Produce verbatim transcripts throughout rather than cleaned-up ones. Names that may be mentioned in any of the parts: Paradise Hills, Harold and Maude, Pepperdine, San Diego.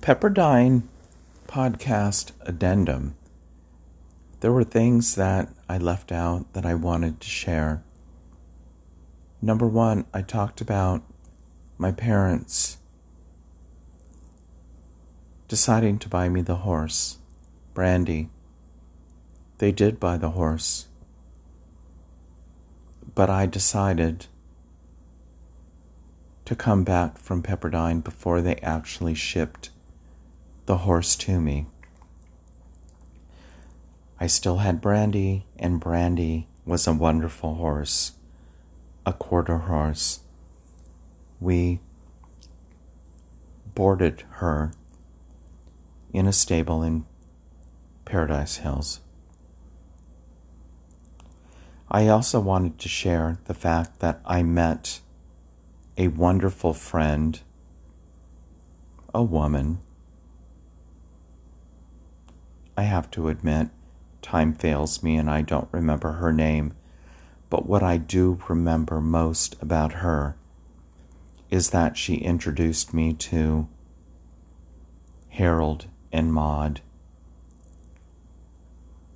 Pepperdine podcast addendum, there were things that I left out that I wanted to share. Number one, I talked about my parents deciding to buy me the horse, Brandy. They did buy the horse, but I decided to come back from Pepperdine before they actually shipped the horse to me. I still had Brandy, and Brandy was a wonderful horse, a quarter horse. We boarded her in a stable in Paradise Hills. I also wanted to share the fact that I met a wonderful friend, a woman. I have to admit, time fails me and I don't remember her name, but what I do remember most about her is that she introduced me to Harold and Maude.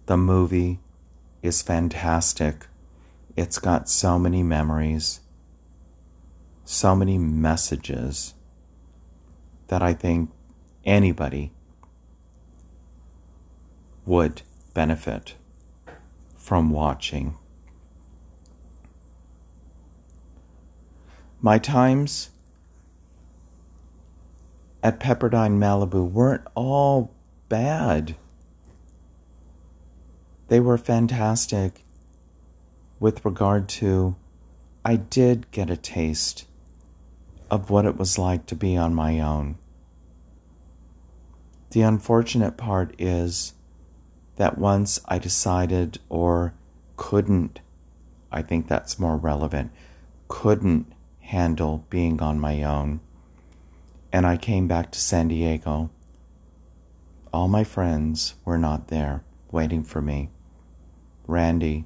The movie is fantastic. It's got so many memories, so many messages that I think anybody would benefit from watching. My times at Pepperdine, Malibu weren't all bad. They were fantastic with regard to, I did get a taste of what it was like to be on my own. The unfortunate part is that once I decided or couldn't, I think that's more relevant, couldn't handle being on my own, and I came back to San Diego, all my friends were not there waiting for me. Randy,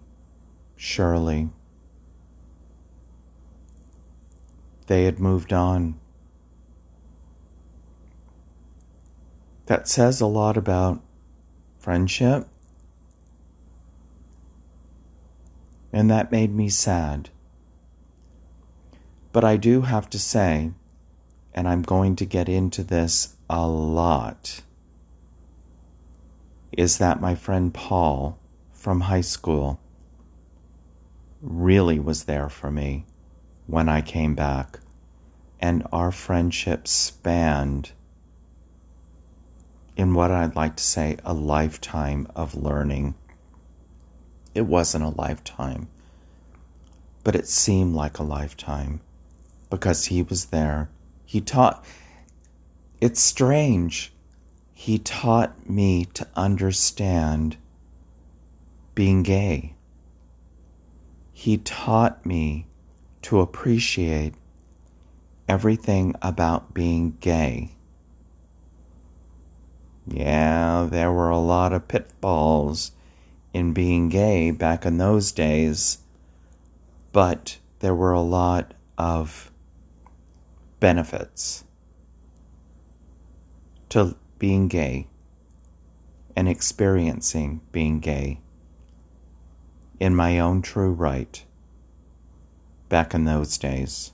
Shirley, they had moved on. That says a lot about friendship, and that made me sad. But I do have to say, and I'm going to get into this a lot, is that my friend Paul from high school really was there for me when I came back, and our friendship spanned, in what I'd like to say, a lifetime of learning. It wasn't a lifetime, but it seemed like a lifetime because he was there. He taught, it's strange, he taught me to understand being gay. He taught me to appreciate everything about being gay. Yeah, there were a lot of pitfalls in being gay back in those days, but there were a lot of benefits to being gay and experiencing being gay in my own true right back in those days.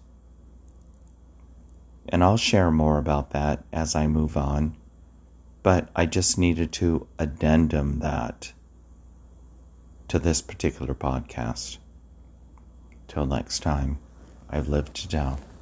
And I'll share more about that as I move on. But I just needed to addendum that to this particular podcast. Till next time, I've lived to tell.